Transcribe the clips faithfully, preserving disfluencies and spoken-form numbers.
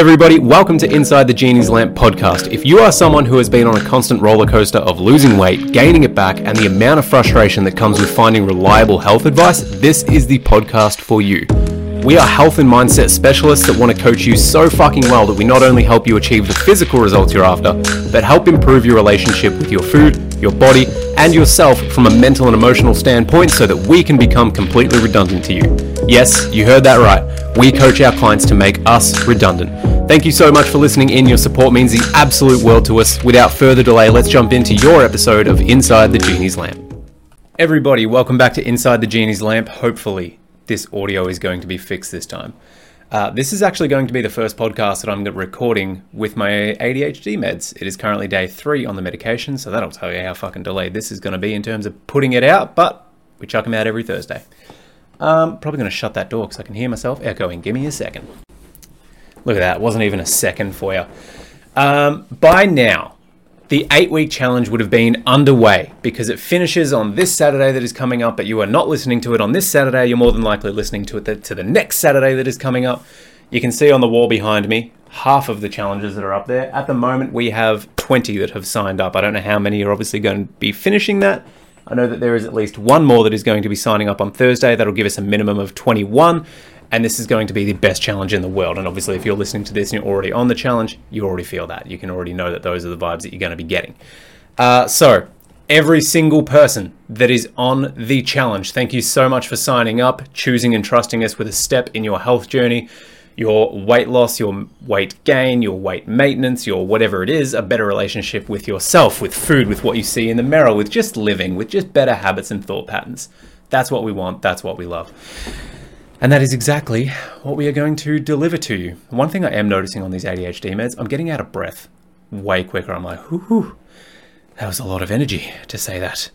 Everybody, welcome to Inside the Genie's Lamp podcast. If you are someone who has been on a constant roller coaster of losing weight, gaining it back, and the amount of frustration that comes with finding reliable health advice, this is the podcast for you. We are health and mindset specialists that want to coach you so fucking well that we not only help you achieve the physical results you're after, but help improve your relationship with your food, your body, and yourself from a mental and emotional standpoint so that we can become completely redundant to you. Yes, you heard that right. We coach our clients to make us redundant. Thank you so much for listening in. Your support means the absolute world to us. Without further delay, let's jump into your episode of Inside the Genie's Lamp. Everybody, welcome back to Inside the Genie's Lamp. Hopefully, this audio is going to be fixed this time. Uh, this is actually going to be the first podcast that I'm recording with my A D H D meds. It is currently day three on the medication, so that'll tell you how fucking delayed this is going to be in terms of putting it out, but we chuck them out every Thursday. Um, probably going to shut that door because I can hear myself echoing. Give me a second. Look at that. It wasn't even a second for you. Um, by now, the eight-week challenge would have been underway because it finishes on this Saturday that is coming up, but you are not listening to it on this Saturday. You're more than likely listening to it the, to the next Saturday that is coming up. You can see on the wall behind me half of the challenges that are up there. At the moment, we have twenty that have signed up. I don't know how many are obviously going to be finishing that. I know that there is at least one more that is going to be signing up on Thursday. That'll give us a minimum of twenty-one, and this is going to be the best challenge in the world. And obviously, if you're listening to this and you're already on the challenge, you already feel that. You can already know that those are the vibes that you're going to be getting. Uh, so every single person that is on the challenge, thank you so much for signing up, choosing and trusting us with a step in your health journey, your weight loss, your weight gain, your weight maintenance, your whatever it is, a better relationship with yourself, with food, with what you see in the mirror, with just living, with just better habits and thought patterns. That's what we want. That's what we love. And that is exactly what we are going to deliver to you. One thing I am noticing on these A D H D meds, I'm getting out of breath way quicker. I'm like, whoo, that was a lot of energy to say that.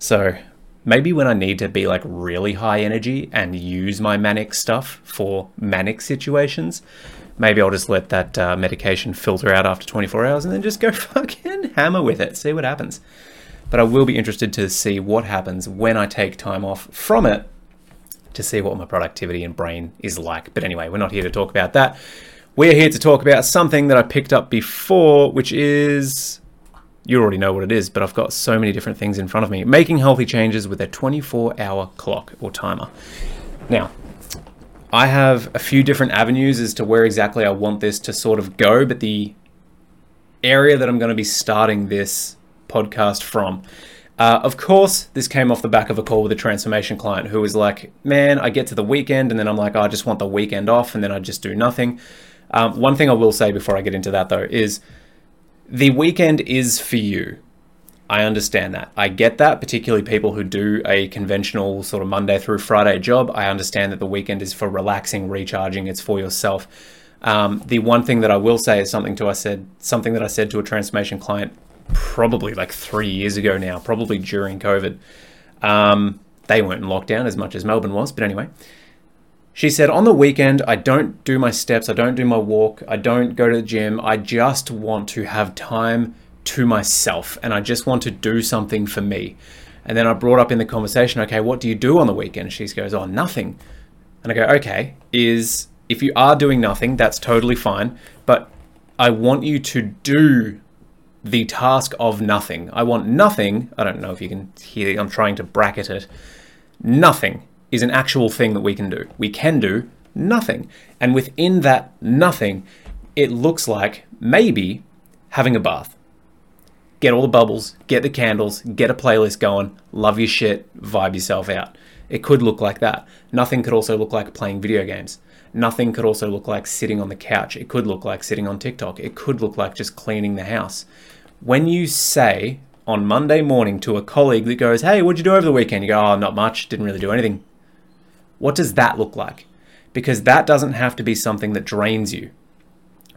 So maybe when I need to be like really high energy and use my manic stuff for manic situations, maybe I'll just let that uh, medication filter out after twenty-four hours and then just go fucking hammer with it, see what happens. But I will be interested to see what happens when I take time off from it to see what my productivity and brain is like. But anyway, we're not here to talk about that. We're here to talk about something that I picked up before, which is... you already know what it is, but I've got so many different things in front of me. Making healthy changes with a twenty-four hour clock or timer. Now, I have a few different avenues as to where exactly I want this to sort of go, but the area that I'm going to be starting this podcast from. Uh, of course, this came off the back of a call with a transformation client who was like, man, I get to the weekend and then I'm like, oh, I just want the weekend off and then I just do nothing. Um, one thing I will say before I get into that though is, the weekend is for you. I understand that. I get that, particularly people who do a conventional sort of Monday through Friday job. I understand that the weekend is for relaxing, recharging. It's for yourself. Um, the one thing that I will say is something to I said something that I said to a transformation client probably like three years ago now, probably during COVID. Um, they weren't in lockdown as much as Melbourne was, but anyway. She said, on the weekend, I don't do my steps, I don't do my walk, I don't go to the gym, I just want to have time to myself and I just want to do something for me. And then I brought up in the conversation, okay, what do you do on the weekend? She goes, oh, nothing. And I go, okay, is if you are doing nothing, that's totally fine, but I want you to do the task of nothing. I want nothing, I don't know if you can hear, I'm trying to bracket it, nothing is an actual thing that we can do. We can do nothing. And within that nothing, it looks like maybe having a bath. Get all the bubbles, get the candles, get a playlist going, love your shit, vibe yourself out. It could look like that. Nothing could also look like playing video games. Nothing could also look like sitting on the couch. It could look like sitting on TikTok. It could look like just cleaning the house. When you say on Monday morning to a colleague that goes, hey, what'd you do over the weekend? You go, oh, not much, didn't really do anything. What does that look like? Because that doesn't have to be something that drains you.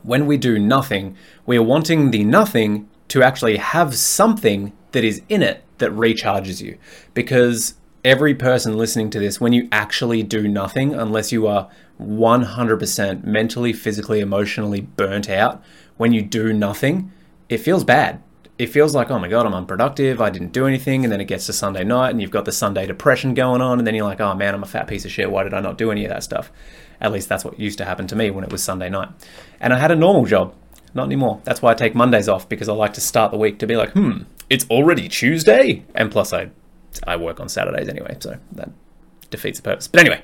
When we do nothing, we are wanting the nothing to actually have something that is in it that recharges you. Because every person listening to this, when you actually do nothing, unless you are one hundred percent mentally, physically, emotionally burnt out, when you do nothing, it feels bad. It feels like, oh my God, I'm unproductive, I didn't do anything, and then it gets to Sunday night and you've got the Sunday depression going on, and then you're like, oh man, I'm a fat piece of shit, why did I not do any of that stuff? At least that's what used to happen to me when it was Sunday night. And I had a normal job. Not anymore. That's why I take Mondays off, because I like to start the week to be like, hmm, it's already Tuesday. And plus I I work on Saturdays anyway, so that defeats the purpose. But anyway,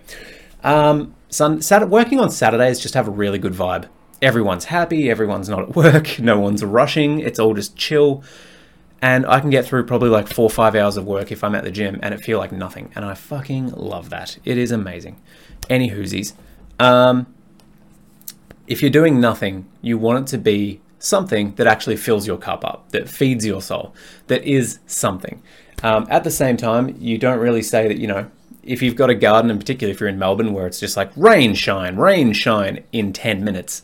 um, sun, Saturday, working on Saturdays just have a really good vibe. Everyone's happy. Everyone's not at work. No one's rushing. It's all just chill. And I can get through probably like four or five hours of work if I'm at the gym and it feel like nothing. And I fucking love that. It is amazing. Any hoosies. Um, if you're doing nothing, you want it to be something that actually fills your cup up, that feeds your soul, that is something. Um, at the same time, you don't really say that, you know, if you've got a garden, and particularly if you're in Melbourne where it's just like rain, shine, rain, shine in ten minutes,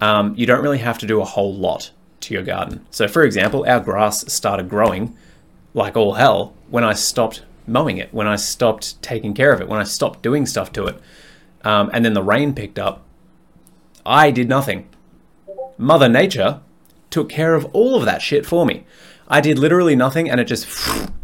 um, you don't really have to do a whole lot to your garden. So for example, our grass started growing like all hell when I stopped mowing it, when I stopped taking care of it, when I stopped doing stuff to it. Um, and then the rain picked up. I did nothing. Mother Nature took care of all of that shit for me. I did literally nothing and it just,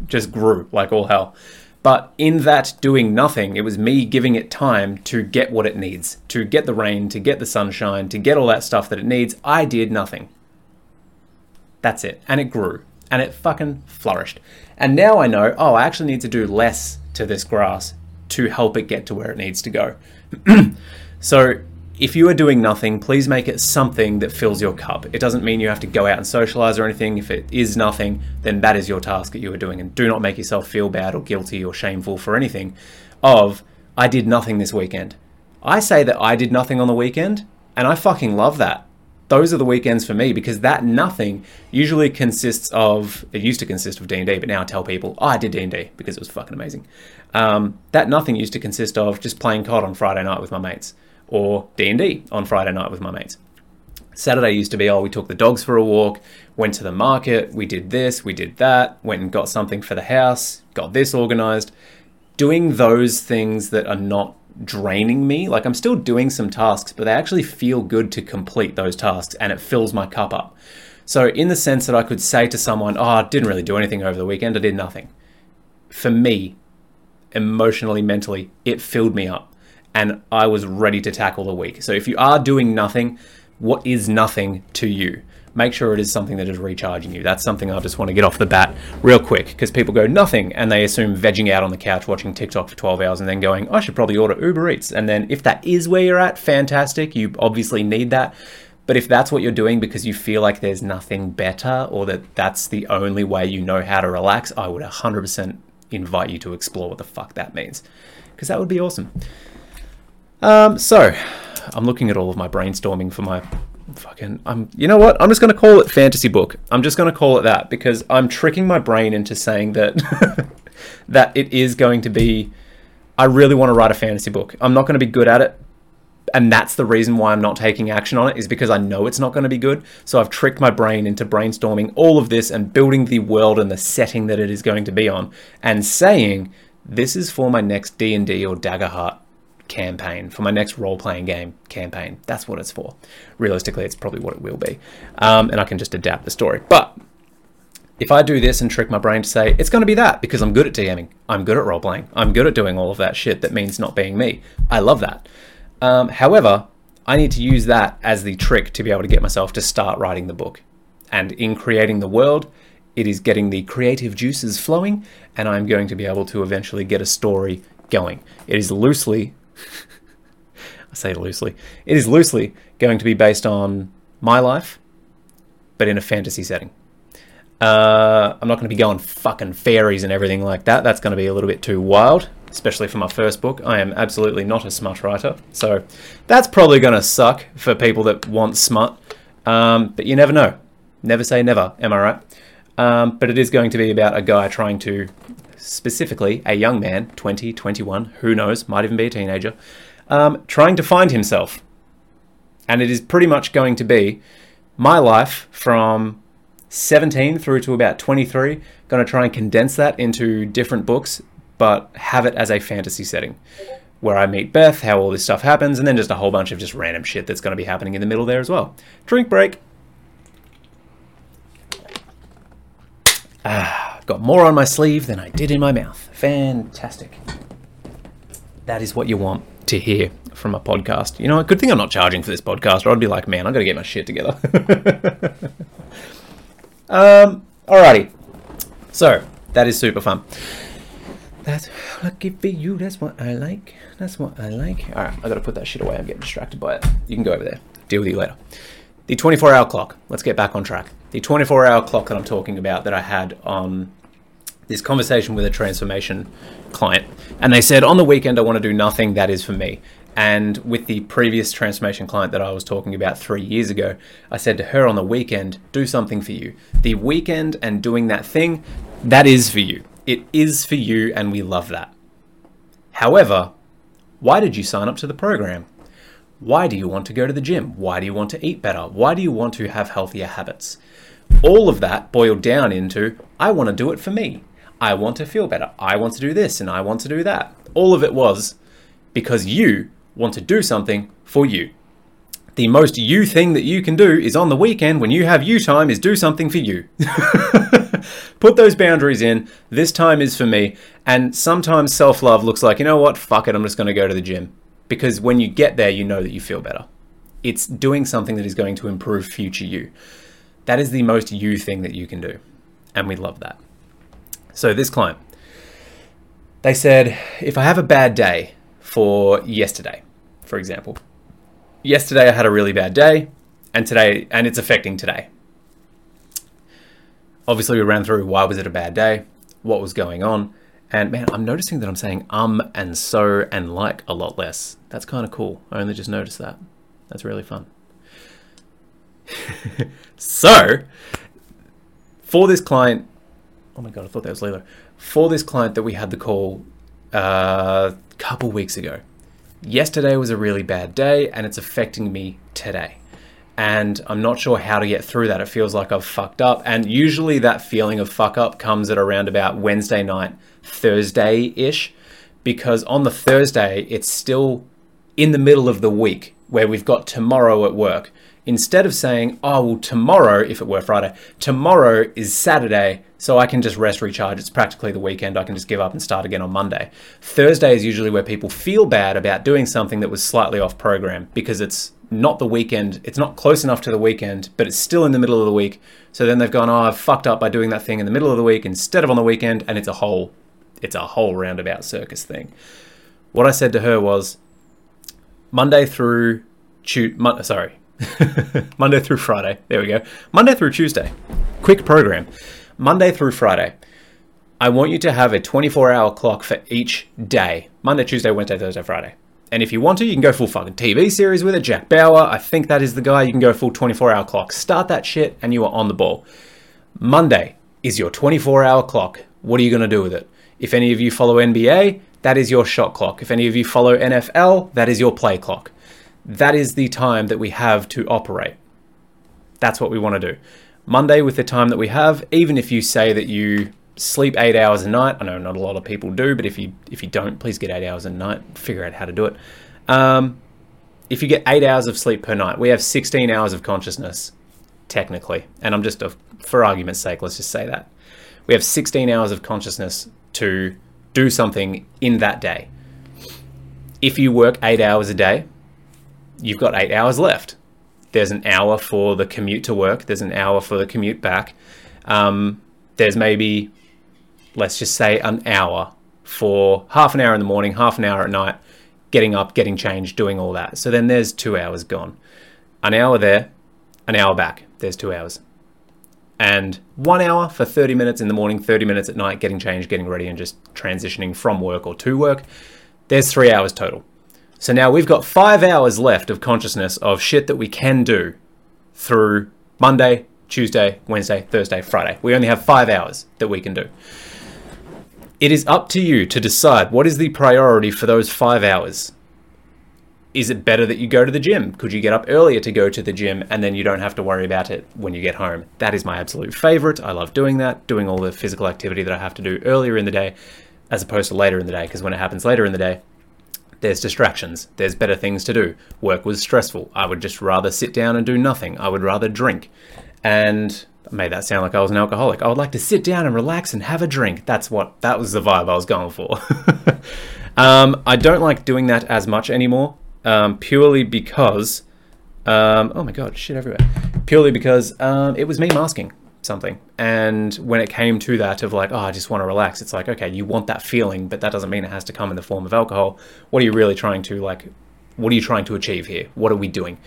just grew like all hell. But in that doing nothing, it was me giving it time to get what it needs, to get the rain, to get the sunshine, to get all that stuff that it needs. I did nothing. That's it. And it grew and it fucking flourished. And now I know, oh, I actually need to do less to this grass to help it get to where it needs to go. So if you are doing nothing, please make it something that fills your cup. It doesn't mean you have to go out and socialize or anything. If it is nothing, then that is your task that you are doing. And do not make yourself feel bad or guilty or shameful for anything of, I did nothing this weekend. I say that I did nothing on the weekend and I fucking love that. Those are the weekends for me, because that nothing usually consists of, it used to consist of D and D, but now I tell people, oh, I did D and D because it was fucking amazing. Um, that nothing used to consist of just playing C O D on Friday night with my mates, or D and D on Friday night with my mates. Saturday used to be, oh, we took the dogs for a walk, went to the market, we did this, we did that, went and got something for the house, got this organized. Doing those things that are not draining me, like I'm still doing some tasks, but they actually feel good to complete those tasks and it fills my cup up. So in the sense that I could say to someone, oh, I didn't really do anything over the weekend, I did nothing. For me, emotionally, mentally, it filled me up and I was ready to tackle the week. So if you are doing nothing, what is nothing to you? Make sure it is something that is recharging you. That's something I just want to get off the bat real quick, because people go nothing and they assume vegging out on the couch watching TikTok for twelve hours and then going, I should probably order Uber Eats. And then if that is where you're at, fantastic. You obviously need that. But if that's what you're doing because you feel like there's nothing better or that that's the only way you know how to relax, I would one hundred percent invite you to explore what the fuck that means, because that would be awesome. Um, so I'm looking at all of my brainstorming for my... Fucking, I'm, you know what? I'm just going to call it fantasy book. I'm just going to call it that, because I'm tricking my brain into saying that, that it is going to be, I really want to write a fantasy book. I'm not going to be good at it. And that's the reason why I'm not taking action on it, is because I know it's not going to be good. So I've tricked my brain into brainstorming all of this and building the world and the setting that it is going to be on, and saying, this is for my next D and D or Daggerheart campaign, for my next role-playing game campaign. That's what it's for. Realistically, it's probably what it will be. Um, and I can just adapt the story. But if I do this and trick my brain to say, it's going to be that, because I'm good at DMing, I'm good at role-playing, I'm good at doing all of that shit that means not being me. I love that. Um, however, I need to use that as the trick to be able to get myself to start writing the book. And in creating the world, it is getting the creative juices flowing, and I'm going to be able to eventually get a story going. It is loosely... I say loosely. It is loosely going to be based on my life, but in a fantasy setting. Uh, I'm not going to be going fucking fairies and everything like that. That's going to be a little bit too wild, especially for my first book. I am absolutely not a smut writer, so that's probably going to suck for people that want smut. Um, but you never know. Never say never, am I right? Um, but it is going to be about a guy trying to... specifically a young man, twenty, twenty-one, who knows, might even be a teenager, um, trying to find himself. And it is pretty much going to be my life from seventeen through to about twenty-three, going to try and condense that into different books, but have it as a fantasy setting where I meet Beth, how all this stuff happens, and then just a whole bunch of just random shit that's going to be happening in the middle there as well. Drink break. Ah. Got more on my sleeve than I did in my mouth. Fantastic. That is what you want to hear from a podcast. You know, good thing I'm not charging for this podcast, or I'd be like, man, I've got to get my shit together. um, alrighty. So, that is super fun. That's lucky for you. That's what I like. That's what I like. All right, I got to put that shit away. I'm getting distracted by it. You can go over there. Deal with you later. The twenty-four hour clock. Let's get back on track. The twenty-four hour clock that I'm talking about that I had on this conversation with a transformation client. And they said, on the weekend, I want to do nothing. That is for me. And with the previous transformation client that I was talking about three years ago, I said to her on the weekend, do something for you. The weekend and doing that thing, that is for you. It is for you, and we love that. However, why did you sign up to the program? Why do you want to go to the gym? Why do you want to eat better? Why do you want to have healthier habits? All of that boiled down into, I want to do it for me. I want to feel better. I want to do this and I want to do that. All of it was because you want to do something for you. The most you thing that you can do is on the weekend when you have you time is do something for you. Put those boundaries in. This time is for me. And sometimes self-love looks like, you know what? Fuck it. I'm just going to go to the gym. Because when you get there, you know that you feel better. It's doing something that is going to improve future you. That is the most you thing that you can do. And we love that. So this client, they said, if I have a bad day for yesterday, for example, yesterday I had a really bad day and today, and it's affecting today. Obviously, we ran through why was it a bad day, what was going on, and man, I'm noticing that I'm saying um and so and like a lot less. That's kind of cool. I only just noticed that. That's really fun. So, for this client, oh my god, I thought that was Lilo. For this client that we had the call uh, a couple weeks ago, yesterday was a really bad day and it's affecting me today. And I'm not sure how to get through that. It feels like I've fucked up. And usually that feeling of fuck up comes at around about Wednesday night, Thursday-ish, because on the Thursday, it's still in the middle of the week where we've got tomorrow at work. Instead of saying, oh, well, tomorrow, if it were Friday, tomorrow is Saturday, so I can just rest, recharge. It's practically the weekend. I can just give up and start again on Monday. Thursday is usually where people feel bad about doing something that was slightly off program because it's not the weekend. It's not close enough to the weekend, but it's still in the middle of the week. So then they've gone, oh, I've fucked up by doing that thing in the middle of the week instead of on the weekend. And it's a whole, it's a whole roundabout circus thing. What I said to her was Monday through, tu- mon- sorry, Monday through Friday. There we go. Monday through Tuesday. Quick program. Monday through Friday. I want you to have a twenty-four hour clock for each day. Monday, Tuesday, Wednesday, Thursday, Friday. And if you want to, you can go full fucking T V series with it. Jack Bauer, I think that is the guy. You can go full twenty-four hour clock. Start that shit and you are on the ball. Monday is your twenty-four hour clock. What are you going to do with it? If any of you follow N B A, that is your shot clock. If any of you follow N F L, that is your play clock. That is the time that we have to operate. That's what we want to do. Monday with the time that we have, even if you say that you sleep eight hours a night. I know not a lot of people do, but if you if you don't, please get eight hours a night. Figure out how to do it. Um, if you get eight hours of sleep per night, we have sixteen hours of consciousness, technically. And I'm just, a, for argument's sake, let's just say that. We have sixteen hours of consciousness to do something in that day. If you work eight hours a day, you've got eight hours left. There's an hour for the commute to work. There's an hour for the commute back. Um, there's maybe... let's just say an hour for half an hour in the morning, half an hour at night, getting up, getting changed, doing all that. So then there's two hours gone. An hour there, an hour back, there's two hours. And one hour for thirty minutes in the morning, thirty minutes at night, getting changed, getting ready, and just transitioning from work or to work. There's three hours total. So now we've got five hours left of consciousness of shit that we can do through Monday, Tuesday, Wednesday, Thursday, Friday. We only have five hours that we can do. It is up to you to decide what is the priority for those five hours. Is it better that you go to the gym? Could you get up earlier to go to the gym and then you don't have to worry about it when you get home? That is my absolute favorite. I love doing that, doing all the physical activity that I have to do earlier in the day as opposed to later in the day, because when it happens later in the day, there's distractions. There's better things to do. Work was stressful. I would just rather sit down and do nothing. I would rather drink. And made that sound like I was an alcoholic. I would like to sit down and relax and have a drink. That's what, that was the vibe I was going for. um, I don't like doing that as much anymore. um, purely because, um, oh my God, shit everywhere. Purely because um, it was me masking something. And when it came to that of like, oh, I just want to relax. It's like, okay, you want that feeling, but that doesn't mean it has to come in the form of alcohol. What are you really trying to like, what are you trying to achieve here? What are we doing?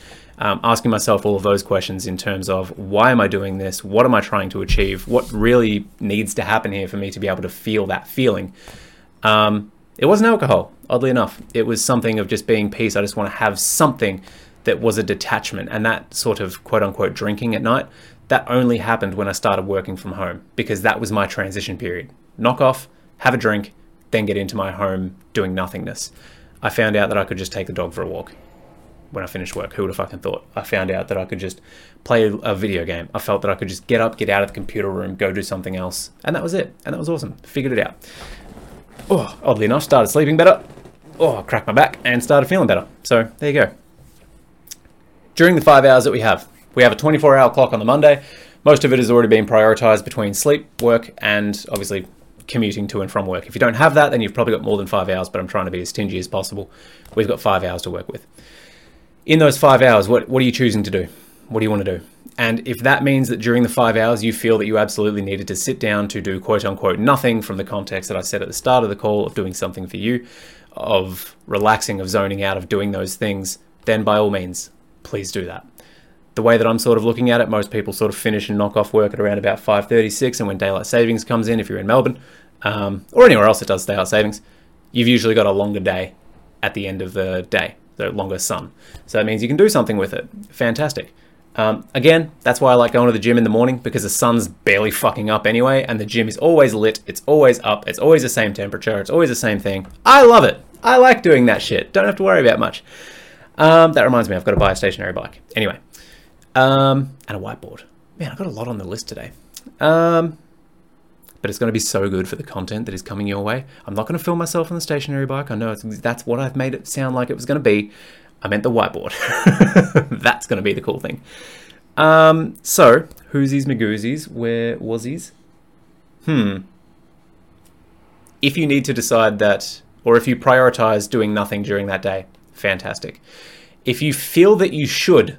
Um, asking myself all of those questions in terms of why am I doing this? What am I trying to achieve? What really needs to happen here for me to be able to feel that feeling? Um, it wasn't alcohol, oddly enough. It was something of just being peace. I just want to have something that was a detachment, and that sort of quote unquote drinking at night, that only happened when I started working from home, because that was my transition period. Knock off, have a drink, then get into my home doing nothingness. I found out that I could just take the dog for a walk when I finished work. Who would have fucking thought? I found out that I could just play a video game. I felt that I could just get up, get out of the computer room, go do something else. And that was it. And that was awesome. Figured it out. Oh, oddly enough, started sleeping better. Oh, I cracked my back and started feeling better. So there you go. During the five hours that we have, we have a twenty-four hour clock on the Monday. Most of it has already been prioritized between sleep, work, and obviously commuting to and from work. If you don't have that, then you've probably got more than five hours, but I'm trying to be as stingy as possible. We've got five hours to work with. In those five hours, what, what are you choosing to do? What do you want to do? And if that means that during the five hours, you feel that you absolutely needed to sit down to do quote unquote nothing, from the context that I said at the start of the call of doing something for you, of relaxing, of zoning out, of doing those things, then by all means, please do that. The way that I'm sort of looking at it, most people sort of finish and knock off work at around about five thirty, six, and when daylight savings comes in, if you're in Melbourne, um, or anywhere else that does daylight savings, you've usually got a longer day at the end of the day, the longer sun. So that means you can do something with it. Fantastic. Um, again, that's why I like going to the gym in the morning, because the sun's barely fucking up anyway, and the gym is always lit, it's always up, it's always the same temperature, it's always the same thing. I love it. I like doing that shit. Don't have to worry about much. Um, that reminds me, I've got to buy a stationary bike. Anyway. Um, and a whiteboard. Man, I've got a lot on the list today. Um, but it's going to be so good for the content that is coming your way. I'm not going to film myself on the stationary bike. I know it's, that's what I've made it sound like it was going to be. I meant the whiteboard. That's going to be the cool thing. Um, so, whoosies, magoozies, where wasies? Hmm. If you need to decide that, or if you prioritize doing nothing during that day, fantastic. If you feel that you should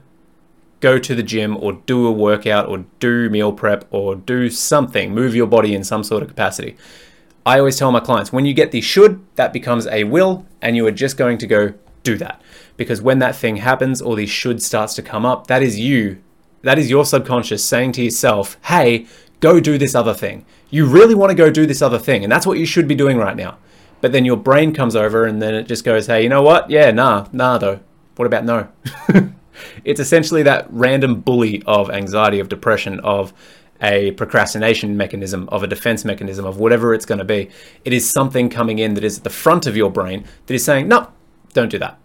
go to the gym or do a workout or do meal prep or do something, move your body in some sort of capacity. I always tell my clients, when you get the should, that becomes a will, and you are just going to go do that. Because when that thing happens or the should starts to come up, that is you, that is your subconscious saying to yourself, hey, go do this other thing. You really want to go do this other thing, and that's what you should be doing right now. But then your brain comes over and then it just goes, hey, you know what? Yeah, nah, nah though. What about no? It's essentially that random bully of anxiety, of depression, of a procrastination mechanism, of a defense mechanism, of whatever it's going to be. It is something coming in that is at the front of your brain that is saying, no, don't do that.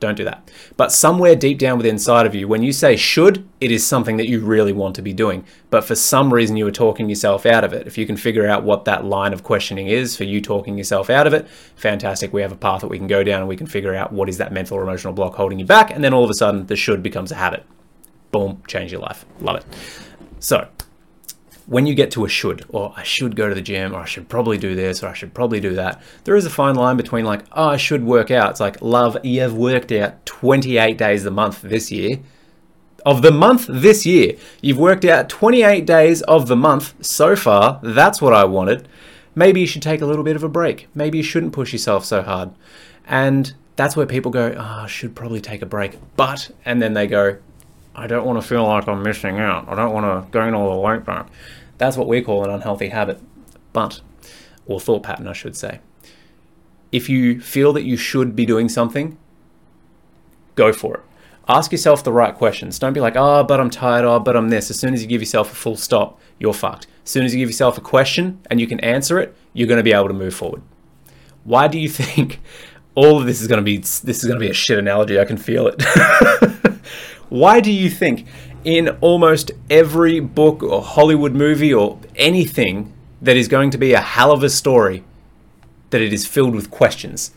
Don't do that. But somewhere deep down within inside of you, when you say should, it is something that you really want to be doing. But for some reason, you are talking yourself out of it. If you can figure out what that line of questioning is for you talking yourself out of it, fantastic. We have a path that we can go down and we can figure out what is that mental or emotional block holding you back. And then all of a sudden, the should becomes a habit. Boom, change your life. Love it. So when you get to a should, or I should go to the gym, or I should probably do this, or I should probably do that, there is a fine line between like, oh, I should work out. It's like, love, you have worked out twenty-eight days of the month this year. Of the month this year, you've worked out twenty-eight days of the month so far. That's what I wanted. Maybe you should take a little bit of a break. Maybe you shouldn't push yourself so hard. And that's where people go, oh, I should probably take a break. But, and then they go, I don't want to feel like I'm missing out. I don't want to gain all the weight back. That's what we call an unhealthy habit, but, or thought pattern, I should say. If you feel that you should be doing something, go for it. Ask yourself the right questions. Don't be like, oh, but I'm tired, oh, but I'm this. As soon as you give yourself a full stop, you're fucked. As soon as you give yourself a question and you can answer it, you're going to be able to move forward. Why do you think all of this is going to be, this is going to be a shit analogy. I can feel it. Why do you think in almost every book or Hollywood movie or anything that is going to be a hell of a story, that it is filled with questions?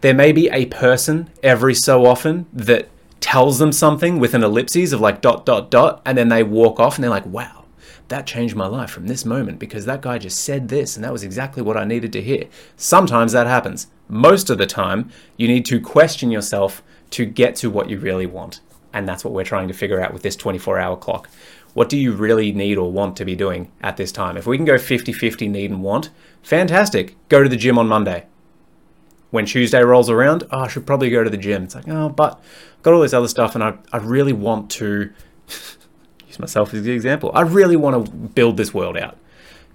There may be a person every so often that tells them something with an ellipsis of like dot, dot, dot, and then they walk off and they're like, wow, that changed my life from this moment because that guy just said this and that was exactly what I needed to hear. Sometimes that happens. Most of the time, you need to question yourself to get to what you really want. And that's what we're trying to figure out with this twenty-four hour clock. What do you really need or want to be doing at this time? If we can go fifty-fifty need and want, fantastic. Go to the gym on Monday. When Tuesday rolls around, oh, I should probably go to the gym. It's like, oh, but I've got all this other stuff and I, I really want to, use myself as the example, I really want to build this world out.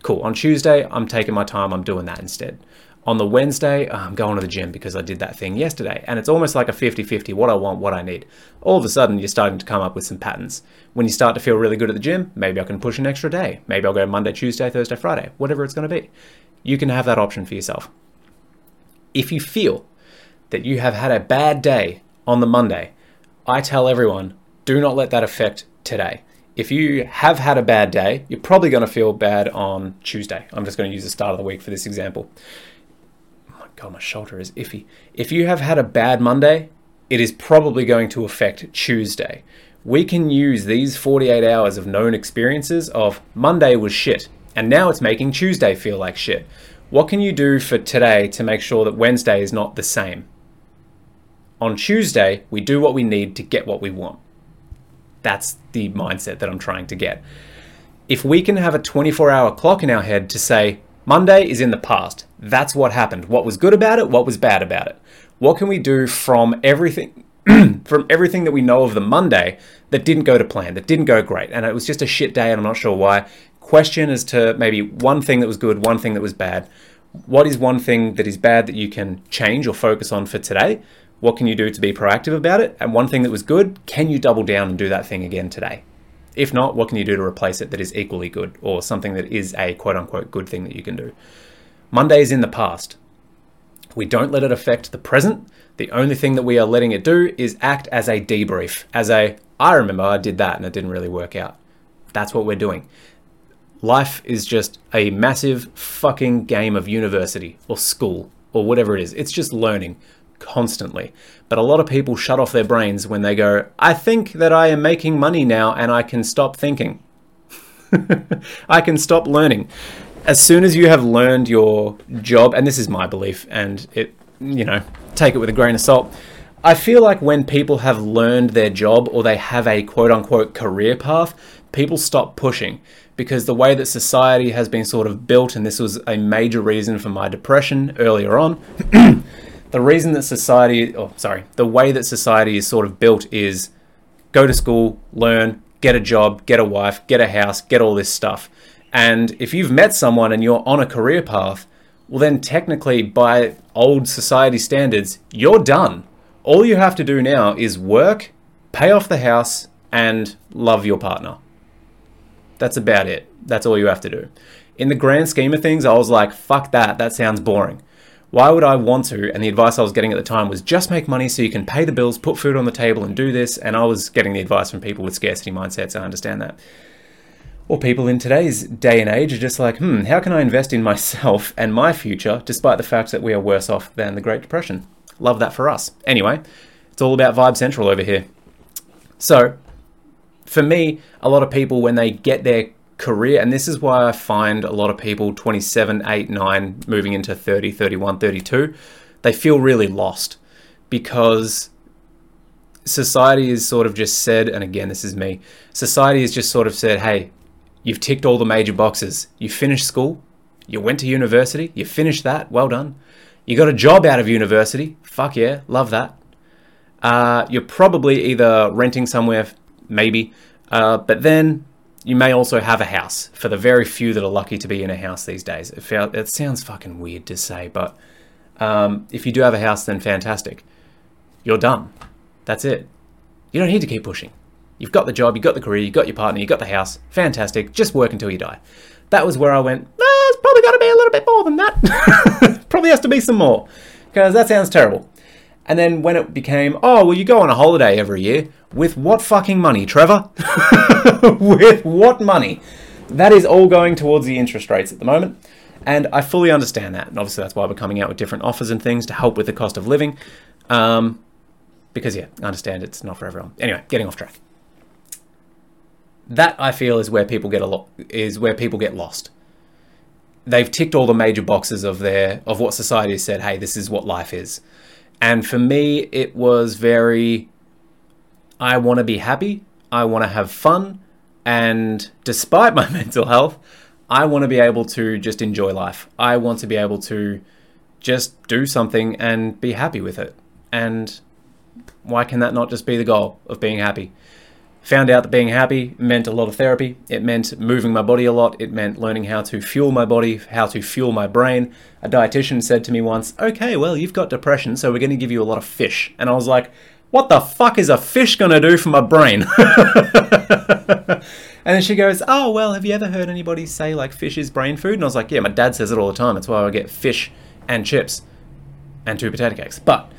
Cool, on Tuesday, I'm taking my time, I'm doing that instead. On the Wednesday, oh, I'm going to the gym because I did that thing yesterday. And it's almost like a fifty-fifty, what I want, what I need. All of a sudden, you're starting to come up with some patterns. When you start to feel really good at the gym, maybe I can push an extra day. Maybe I'll go Monday, Tuesday, Thursday, Friday, whatever it's going to be. You can have that option for yourself. If you feel that you have had a bad day on the Monday, I tell everyone, do not let that affect today. If you have had a bad day, you're probably going to feel bad on Tuesday. I'm just going to use the start of the week for this example. Oh my God, my shoulder is iffy. If you have had a bad Monday, it is probably going to affect Tuesday. We can use these forty-eight hours of known experiences of Monday was shit, and now it's making Tuesday feel like shit. What can you do for today to make sure that Wednesday is not the same? On Tuesday, we do what we need to get what we want. That's the mindset that I'm trying to get. If we can have a twenty-four hour clock in our head to say, Monday is in the past. That's what happened. What was good about it? What was bad about it? What can we do from everything from everything that we know of the Monday that didn't go to plan, that didn't go great, and it was just a shit day and I'm not sure why? Question as to maybe one thing that was good, one thing that was bad. What is one thing that is bad that you can change or focus on for today? What can you do to be proactive about it? And one thing that was good, can you double down and do that thing again today? If not, what can you do to replace it that is equally good or something that is a quote unquote good thing that you can do? Monday is in the past. We don't let it affect the present. The only thing that we are letting it do is act as a debrief, as a, I remember I did that and it didn't really work out. That's what we're doing. Life is just a massive fucking game of university or school or whatever it is. It's just learning constantly. But a lot of people shut off their brains when they go, I think that I am making money now and I can stop thinking. I can stop learning. As soon as you have learned your job, and this is my belief, and it, you know, take it with a grain of salt. I feel like when people have learned their job or they have a quote unquote career path, people stop pushing. Because the way that society has been sort of built, and this was a major reason for my depression earlier on, the reason that society, oh, sorry, the way that society is sort of built is go to school, learn, get a job, get a wife, get a house, get all this stuff. And if you've met someone and you're on a career path, well then technically by old society standards, you're done. All you have to do now is work, pay off the house, and love your partner. That's about it. That's all you have to do. In the grand scheme of things, I was like, fuck that. That sounds boring. Why would I want to? And the advice I was getting at the time was just make money so you can pay the bills, put food on the table and do this. And I was getting the advice from people with scarcity mindsets. I understand that. Or people in today's day and age are just like, hmm, how can I invest in myself and my future despite the fact that we are worse off than the Great Depression? Love that for us. Anyway, it's all about Vibe Central over here. So, for me, a lot of people, when they get their career, and this is why I find a lot of people twenty-seven, eight, nine, moving into thirty, thirty-one, thirty-two, they feel really lost because society is sort of just said, and again, this is me, society has just sort of said, hey, you've ticked all the major boxes. You finished school, you went to university, you finished that, well done. You got a job out of university, fuck yeah, love that. Uh, you're probably either renting somewhere, maybe, uh, but then you may also have a house for the very few that are lucky to be in a house these days. It, found, it sounds fucking weird to say, but um, if you do have a house, then fantastic. You're done. That's it. You don't need to keep pushing. You've got the job, you've got the career, you've got your partner, you've got the house. Fantastic. Just work until you die. That was where I went, ah, it's probably got to be a little bit more than that. Probably has to be some more because that sounds terrible. And then when it became, oh, well, you go on a holiday every year. With what fucking money, Trevor? With what money? That is all going towards the interest rates at the moment. And I fully understand that. And obviously that's why we're coming out with different offers and things to help with the cost of living. Um, because yeah, I understand it's not for everyone. Anyway, getting off track. that I feel is where people get a lot is where people get lost. They've ticked all the major boxes of their of what society has said, hey, this is what life is. And for me, it was very, I want to be happy, I want to have fun, and despite my mental health, I want to be able to just enjoy life. I want to be able to just do something and be happy with it. And why can that not just be the goal of being happy? Found out that being happy meant a lot of therapy. It meant moving my body a lot. It meant learning how to fuel my body, how to fuel my brain. A dietitian said to me once, okay, well, you've got depression, so we're going to give you a lot of fish. And I was like, what the fuck is a fish going to do for my brain? And then she goes, oh, well, have you ever heard anybody say like fish is brain food? And I was like, yeah, my dad says it all the time. That's why I get fish and chips and two potato cakes. But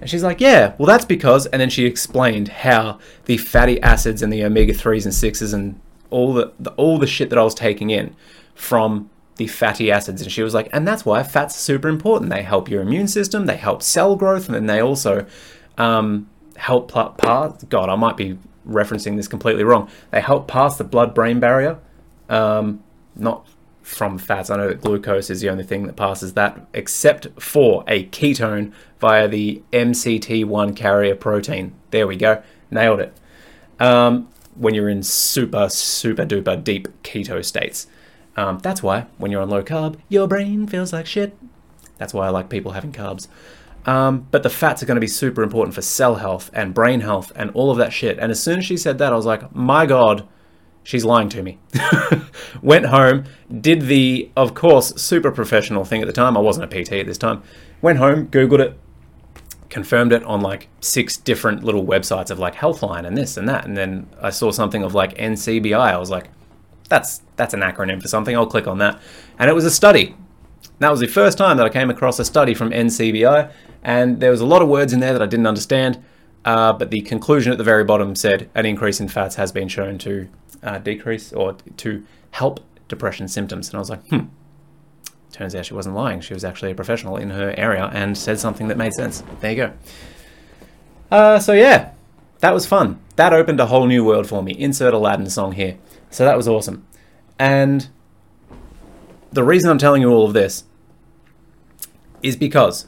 And she's like, yeah, well, that's because... And then she explained how the fatty acids and the omega threes and sixes and all the, the all the shit that I was taking in from the fatty acids. And she was like, and that's why fats are super important. They help your immune system. They help cell growth. And then they also um, help... Pl- pass, God, I might be referencing this completely wrong. They help pass the blood-brain barrier. Um, not from fats. I know that glucose is the only thing that passes that, except for a ketone via the M C T one carrier protein. There we go. Nailed it. Um, when you're in super, super duper deep keto states. Um, that's why when you're on low carb, your brain feels like shit. That's why I like people having carbs. Um, but the fats are going to be super important for cell health and brain health and all of that shit. And as soon as she said that, I was like, my God, she's lying to me. Went home, did the, of course, super professional thing at the time. I wasn't a P T at this time. Went home, Googled it, confirmed it on like six different little websites of like Healthline and this and that. And then I saw something of like N C B I. I was like, that's that's an acronym for something. I'll click on that. And it was a study. That was the first time that I came across a study from N C B I. And there was a lot of words in there that I didn't understand. Uh, but the conclusion at the very bottom said an increase in fats has been shown to... Uh, decrease or to help depression symptoms. And I was like, hmm. Turns out she wasn't lying. She was actually a professional in her area and said something that made sense. There you go. Uh, so yeah, that was fun. That opened a whole new world for me. Insert Aladdin song here. So that was awesome. And the reason I'm telling you all of this is because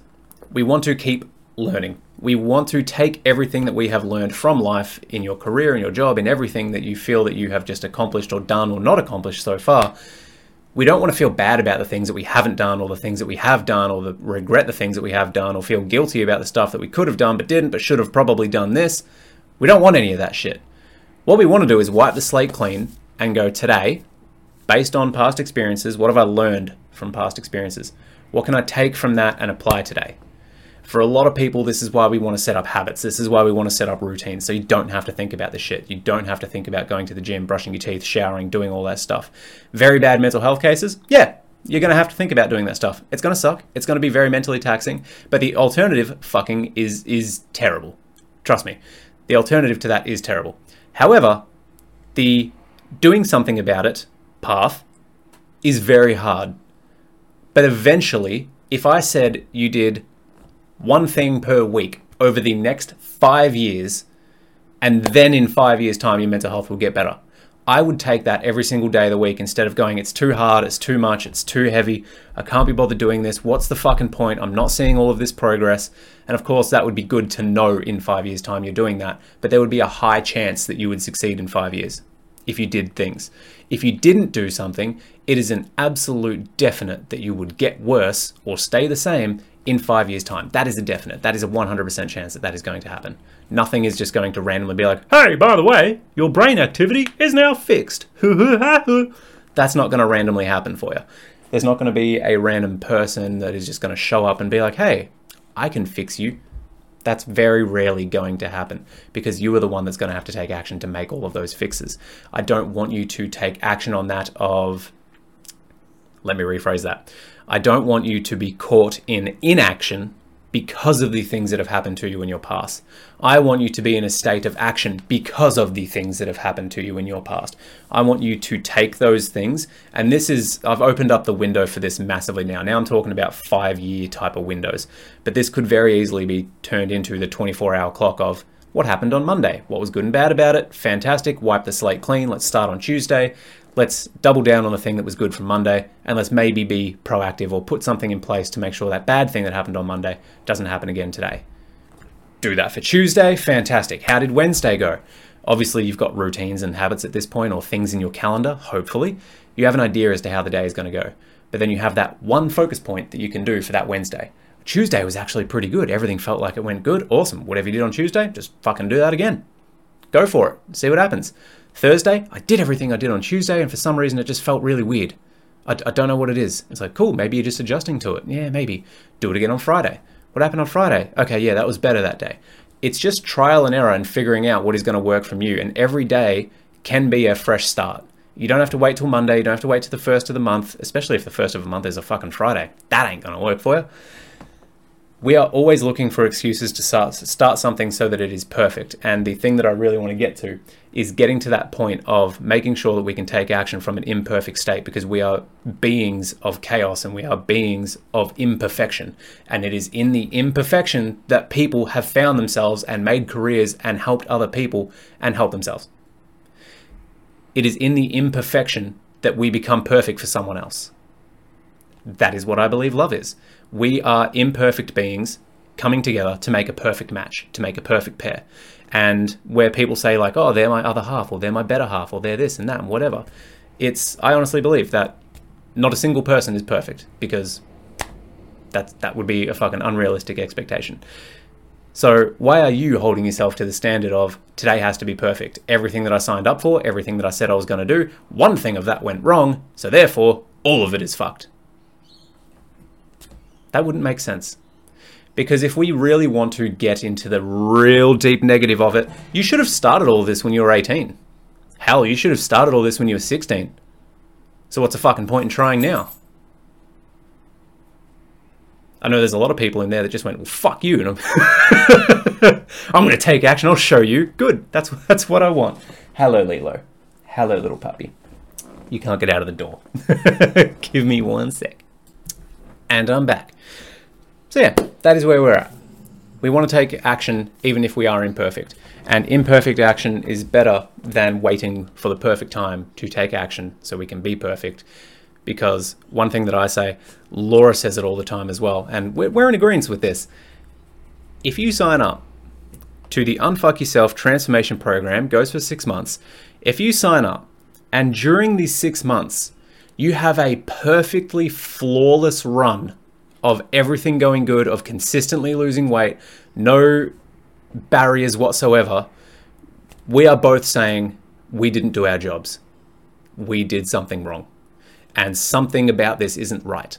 we want to keep learning. We want to take everything that we have learned from life, in your career, in your job, in everything that you feel that you have just accomplished or done or not accomplished so far. We don't want to feel bad about the things that we haven't done or the things that we have done or the, regret the things that we have done or feel guilty about the stuff that we could have done but didn't but should have probably done this. We don't want any of that shit. What we want to do is wipe the slate clean and go, today, based on past experiences, what have I learned from past experiences? What can I take from that and apply today? For a lot of people, this is why we want to set up habits. This is why we want to set up routines. So you don't have to think about this shit. You don't have to think about going to the gym, brushing your teeth, showering, doing all that stuff. Very bad mental health cases. Yeah, you're going to have to think about doing that stuff. It's going to suck. It's going to be very mentally taxing. But the alternative fucking is, is terrible. Trust me. The alternative to that is terrible. However, the doing something about it path is very hard. But eventually, if I said you did one thing per week over the next five years, and then in five years' time, your mental health will get better. I would take that every single day of the week instead of going, it's too hard, it's too much, it's too heavy, I can't be bothered doing this, what's the fucking point? I'm not seeing all of this progress. And of course, that would be good to know in five years' time you're doing that, but there would be a high chance that you would succeed in five years if you did things. If you didn't do something, it is an absolute definite that you would get worse or stay the same in five years' time. That is a definite. That is a one hundred percent chance that that is going to happen. Nothing is just going to randomly be like, hey, by the way, your brain activity is now fixed. That's not going to randomly happen for you. There's not going to be a random person that is just going to show up and be like, hey, I can fix you. That's very rarely going to happen because you are the one that's going to have to take action to make all of those fixes. I don't want you to take action on that of... Let me rephrase that. I don't want you to be caught in inaction because of the things that have happened to you in your past. I want you to be in a state of action because of the things that have happened to you in your past. I want you to take those things, and this is, I've opened up the window for this massively now. Now I'm talking about five year type of windows, but this could very easily be turned into the twenty-four hour clock of, what happened on Monday, what was good and bad about it, fantastic, wipe the slate clean, let's start on Tuesday, let's double down on the thing that was good from Monday, and let's maybe be proactive or put something in place to make sure that bad thing that happened on Monday doesn't happen again today. Do that for Tuesday, fantastic. How did Wednesday go? Obviously, you've got routines and habits at this point, or things in your calendar, hopefully. You have an idea as to how the day is going to go. But then you have that one focus point that you can do for that Wednesday. Tuesday was actually pretty good. Everything felt like it went good. Awesome. Whatever you did on Tuesday, just fucking do that again. Go for it. See what happens. Thursday, I did everything I did on Tuesday, and for some reason it just felt really weird. I, I don't know what it is. It's like, cool, maybe you're just adjusting to it. Yeah, maybe. Do it again on Friday. What happened on Friday? Okay, yeah, that was better that day. It's just trial and error and figuring out what is going to work from you. And every day can be a fresh start. You don't have to wait till Monday. You don't have to wait till the first of the month, especially if the first of the month is a fucking Friday. That ain't going to work for you. We are always looking for excuses to start, start something so that it is perfect. And the thing that I really want to get to is getting to that point of making sure that we can take action from an imperfect state, because we are beings of chaos and we are beings of imperfection. And it is in the imperfection that people have found themselves and made careers and helped other people and helped themselves. It is in the imperfection that we become perfect for someone else. That is what I believe love is. We are imperfect beings coming together to make a perfect match, to make a perfect pair. And where people say like, oh, they're my other half, or they're my better half, or they're this and that and whatever. It's, I honestly believe that not a single person is perfect, because that, that would be a fucking unrealistic expectation. So why are you holding yourself to the standard of today has to be perfect? Everything that I signed up for, everything that I said I was going to do, one thing of that went wrong, so therefore all of it is fucked. That wouldn't make sense. Because if we really want to get into the real deep negative of it, you should have started all this when you were eighteen. Hell, you should have started all this when you were sixteen. So what's the fucking point in trying now? I know there's a lot of people in there that just went, well, fuck you. And I'm, I'm going to take action. I'll show you. Good. That's, that's what I want. Hello, Lilo. Hello, little puppy. You can't get out of the door. Give me one sec. And I'm back. So yeah, that is where we're at. We want to take action even if we are imperfect. And imperfect action is better than waiting for the perfect time to take action so we can be perfect. Because one thing that I say, Laura says it all the time as well, and we're, we're in agreement with this. If you sign up to the Unfuck Yourself Transformation Program, goes for six months. If you sign up and during these six months, you have a perfectly flawless run of everything going good, of consistently losing weight, no barriers whatsoever, we are both saying we didn't do our jobs. We did something wrong. And something about this isn't right.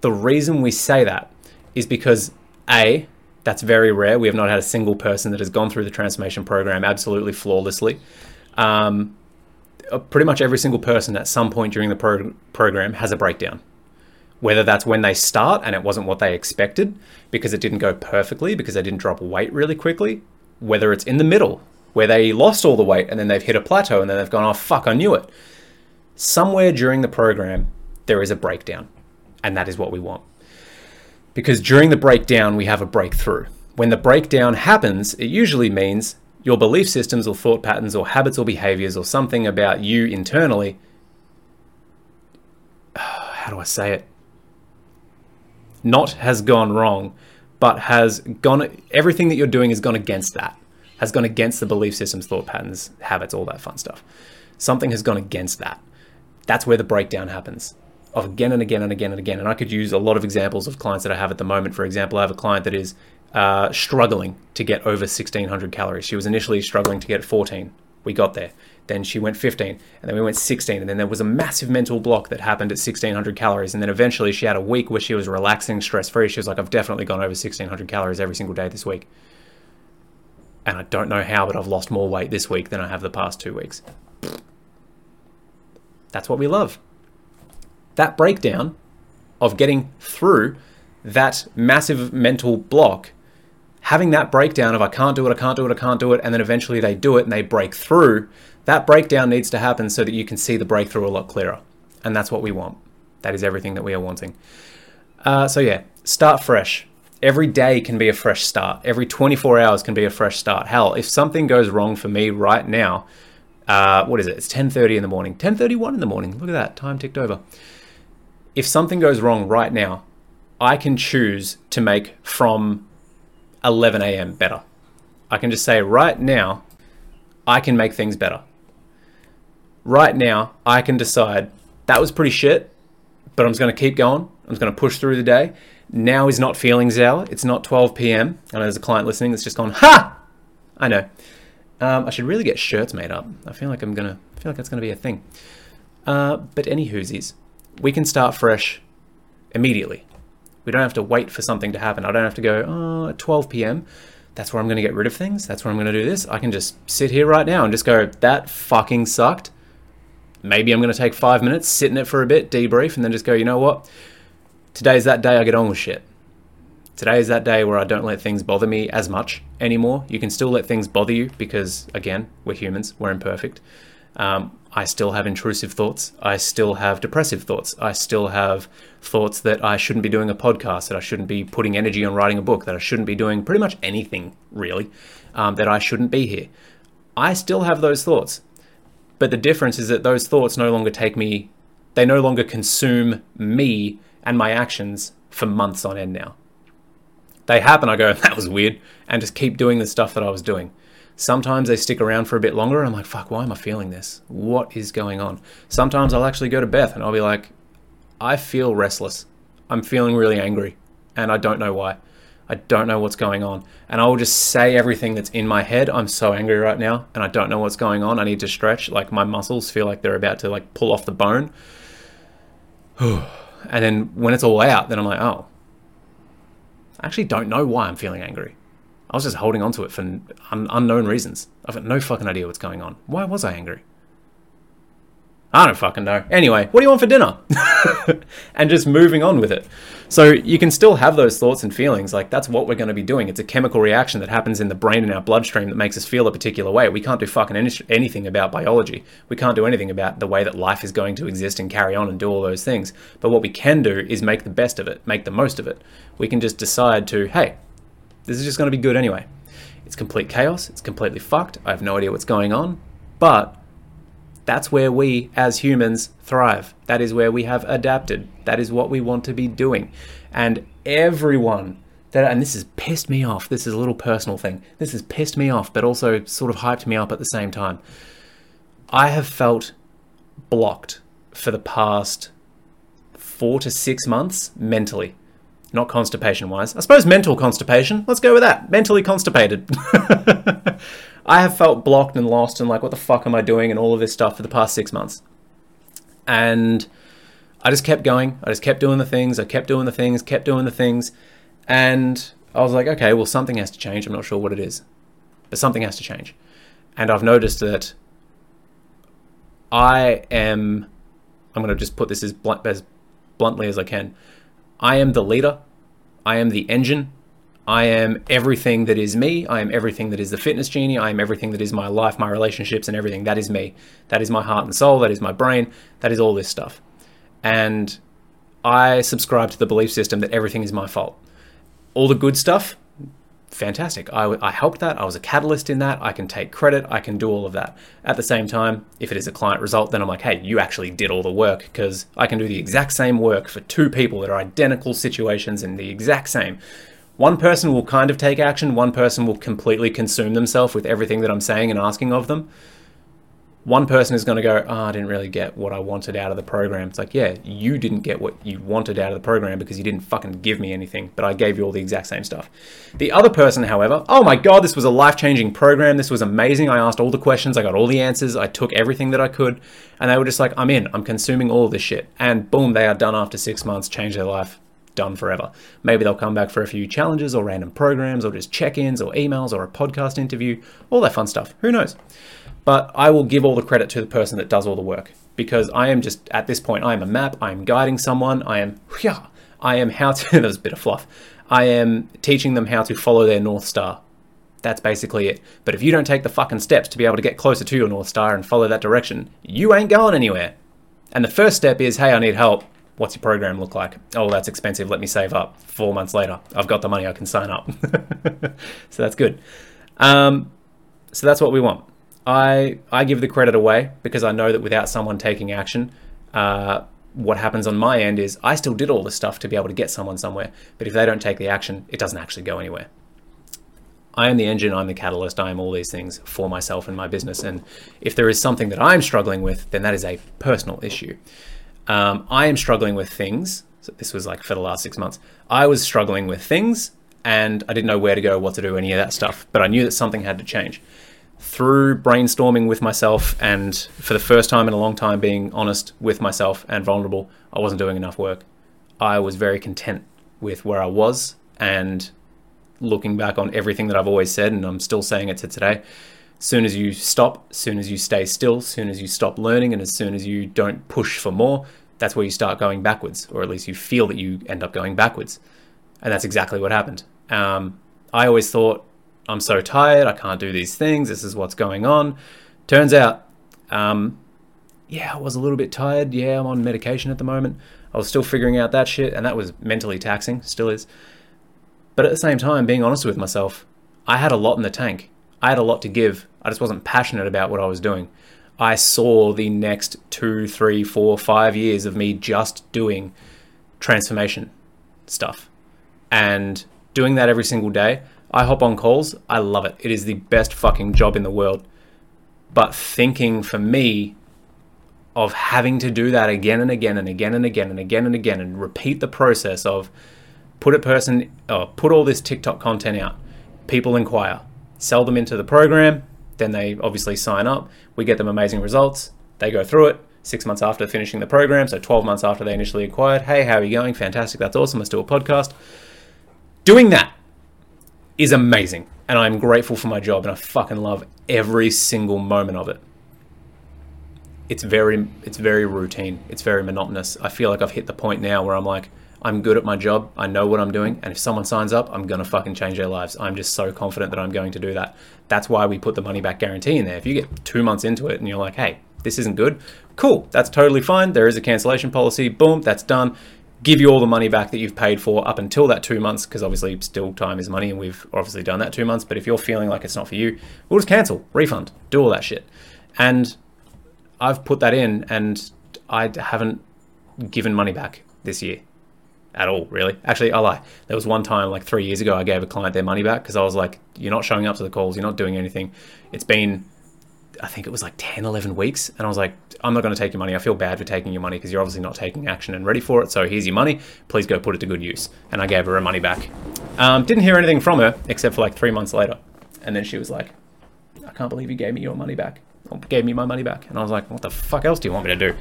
The reason we say that is because A, that's very rare. We have not had a single person that has gone through the transformation program absolutely flawlessly. Um, pretty much every single person at some point during the pro- program has a breakdown. Whether that's when they start and it wasn't what they expected because it didn't go perfectly, because they didn't drop weight really quickly, whether it's in the middle where they lost all the weight and then they've hit a plateau and then they've gone, oh, fuck, I knew it. Somewhere during the program, there is a breakdown, and that is what we want. Because during the breakdown, we have a breakthrough. When the breakdown happens, it usually means your belief systems or thought patterns or habits or behaviors or something about you internally. How do I say it? Not has gone wrong, but has gone, everything that you're doing has gone against that, has gone against the belief systems, thought patterns, habits, all that fun stuff. Something has gone against that. That's where the breakdown happens, of again and again and again and again. And I could use a lot of examples of clients that I have at the moment. For example, I have a client that is uh, struggling to get over sixteen hundred calories. She was initially struggling to get fourteen. We got there. Then she went fifteen, and then we went sixteen, and then there was a massive mental block that happened at sixteen hundred calories, and then eventually she had a week where she was relaxing, stress-free. She was like, I've definitely gone over sixteen hundred calories every single day this week. And I don't know how, but I've lost more weight this week than I have the past two weeks. That's what we love. That breakdown of getting through that massive mental block, having that breakdown of I can't do it, I can't do it, I can't do it, and then eventually they do it and they break through, that breakdown needs to happen so that you can see the breakthrough a lot clearer. And that's what we want. That is everything that we are wanting. Uh, so yeah, start fresh. every day can be a fresh start. Every twenty-four hours can be a fresh start. Hell, if something goes wrong for me right now, uh, what is it? It's ten thirty in the morning, ten thirty-one in the morning. Look at that, time ticked over. If something goes wrong right now, I can choose to make from eleven a.m. better. I can just say right now, I can make things better. Right now, I can decide that was pretty shit, but I'm just going to keep going. I'm just going to push through the day. Now is not feelings hour. It's not twelve p.m. I know there's a client listening that's just gone, ha! I know. Um, I should really get shirts made up. I feel like I'm going to, I feel like that's going to be a thing. Uh, but any whoosies, we can start fresh immediately. We don't have to wait for something to happen. I don't have to go, oh, at twelve p.m. that's where I'm going to get rid of things. That's where I'm going to do this. I can just sit here right now and just go, that fucking sucked. Maybe I'm going to take five minutes, sit in it for a bit, debrief, and then just go, you know what? Today's that day I get on with shit. Today is that day where I don't let things bother me as much anymore. You can still let things bother you because, again, we're humans. We're imperfect. Um, I still have intrusive thoughts. I still have depressive thoughts. I still have thoughts that I shouldn't be doing a podcast, that I shouldn't be putting energy on writing a book, that I shouldn't be doing pretty much anything, really, um, that I shouldn't be here. I still have those thoughts. But the difference is that those thoughts no longer take me, they no longer consume me and my actions for months on end now. They happen, I go, that was weird, and just keep doing the stuff that I was doing. Sometimes they stick around for a bit longer, and I'm like, fuck, why am I feeling this? What is going on? Sometimes I'll actually go to Beth, and I'll be like, I feel restless. I'm feeling really angry, and I don't know why. I don't know what's going on. And I will just say everything that's in my head. I'm so angry right now and I don't know what's going on. I need to stretch. Like my muscles feel like they're about to like pull off the bone. And then when it's all out, then I'm like, oh, I actually don't know why I'm feeling angry. I was just holding on to it for un- unknown reasons. I've got no fucking idea what's going on. Why was I angry? I don't fucking know. Anyway, what do you want for dinner? And just moving on with it. So you can still have those thoughts and feelings. Like that's what we're going to be doing. It's a chemical reaction that happens in the brain and our bloodstream that makes us feel a particular way. We can't do fucking any- anything about biology. We can't do anything about the way that life is going to exist and carry on and do all those things. But what we can do is make the best of it, make the most of it. We can just decide to, hey, this is just going to be good anyway. It's complete chaos. It's completely fucked. I have no idea what's going on, but that's where we as humans thrive. That is where we have adapted. That is what we want to be doing. And everyone that, and this has pissed me off. This is a little personal thing. This has pissed me off, but also sort of hyped me up at the same time. I have felt blocked for the past four to six months mentally, not constipation wise. I suppose mental constipation. Let's go with that. Mentally constipated. I have felt blocked and lost and like, what the fuck am I doing? And all of this stuff for the past six months. And I just kept going. I just kept doing the things. I kept doing the things, kept doing the things. And I was like, okay, well, something has to change. I'm not sure what it is, but something has to change. And I've noticed that I am, I'm going to just put this as, blunt, as bluntly as I can. I am the leader. I am the engine. I am everything that is me. I am everything that is the fitness genie. I am everything that is my life, my relationships and everything. That is me. That is my heart and soul. That is my brain. That is all this stuff. And I subscribe to the belief system that everything is my fault. All the good stuff, fantastic. I, I helped that. I was a catalyst in that. I can take credit. I can do all of that. At the same time, if it is a client result, then I'm like, hey, you actually did all the work because I can do the exact same work for two people that are identical situations and the exact same. One person will kind of take action. One person will completely consume themselves with everything that I'm saying and asking of them. One person is going to go, oh, I didn't really get what I wanted out of the program. It's like, yeah, you didn't get what you wanted out of the program because you didn't fucking give me anything, but I gave you all the exact same stuff. The other person, however, oh my God, this was a life-changing program. This was amazing. I asked all the questions. I got all the answers. I took everything that I could. And they were just like, I'm in. I'm consuming all this shit. And boom, they are done after six months, change their life. Done forever. Maybe they'll come back for a few challenges or random programs or just check-ins or emails or a podcast interview, all that fun stuff. Who knows? But I will give all the credit to the person that does all the work because I am just, at this point, I am a map. I am guiding someone. I am, yeah, I am how to, that was a bit of fluff. I am teaching them how to follow their North Star. That's basically it. But if you don't take the fucking steps to be able to get closer to your North Star and follow that direction, you ain't going anywhere. And the first step is, hey, I need help. what's your program look like? Oh, that's expensive. Let me save up. Four months later, I've got the money. I can sign up. So that's good. Um, so that's what we want. I I give the credit away because I know that without someone taking action, uh, what happens on my end is I still did all this stuff to be able to get someone somewhere. But if they don't take the action, it doesn't actually go anywhere. I am the engine, I'm the catalyst, I am all these things for myself and my business. And if there is something that I'm struggling with, then that is a personal issue. Um, I am struggling with things. So this was like for the last six months. I was struggling with things and I didn't know where to go, what to do, any of that stuff. But I knew that something had to change. Through brainstorming with myself and for the first time in a long time being honest with myself and vulnerable, I wasn't doing enough work. I was very content with where I was, and looking back on everything that I've always said, and I'm still saying it to today, as soon as you stop, as soon as you stay still, as soon as you stop learning, and as soon as you don't push for more, that's where you start going backwards, or at least you feel that you end up going backwards. And that's exactly what happened. Um, I always thought, I'm so tired, I can't do these things, this is what's going on. Turns out, um, yeah, I was a little bit tired. Yeah, I'm on medication at the moment. I was still figuring out that shit, and that was mentally taxing, still is. But at the same time, being honest with myself, I had a lot in the tank. I had a lot to give. I just wasn't passionate about what I was doing. I saw the next two, three, four, five years of me just doing transformation stuff. And doing that every single day, I hop on calls. I love it. It is the best fucking job in the world. But thinking for me of having to do that again and again and again and again and again and again and repeat the process of Put a person, oh, put all this TikTok content out. People inquire, sell them into the program. Then they obviously sign up. We get them amazing results. They go through it six months after finishing the program. So twelve months after they initially acquired, hey, how are you going? Fantastic. That's awesome. Let's do a podcast. Doing that is amazing. And I'm grateful for my job, and I fucking love every single moment of it. It's very, it's very routine. It's very monotonous. I feel like I've hit the point now where I'm like, I'm good at my job, I know what I'm doing, and if someone signs up, I'm gonna fucking change their lives. I'm just so confident that I'm going to do that. That's why we put the money back guarantee in there. If you get two months into it and you're like, hey, this isn't good, cool, that's totally fine. There is a cancellation policy, boom, that's done. Give you all the money back that you've paid for up until that two months, because obviously still time is money, and we've obviously done that two months, but if you're feeling like it's not for you, we'll just cancel, refund, do all that shit. And I've put that in, and I haven't given money back this year. At all, really. Actually, I lie. There was one time, like three years ago, I gave a client their money back because I was like, you're not showing up to the calls, you're not doing anything. It's been, I think it was like ten, eleven weeks. And I was like, I'm not going to take your money. I feel bad for taking your money because you're obviously not taking action and ready for it. So here's your money. Please go put it to good use. And I gave her her money back. Um, didn't hear anything from her except for like three months later. And then she was like, I can't believe you gave me your money back. Or gave me my money back. And I was like, what the fuck else do you want me to do?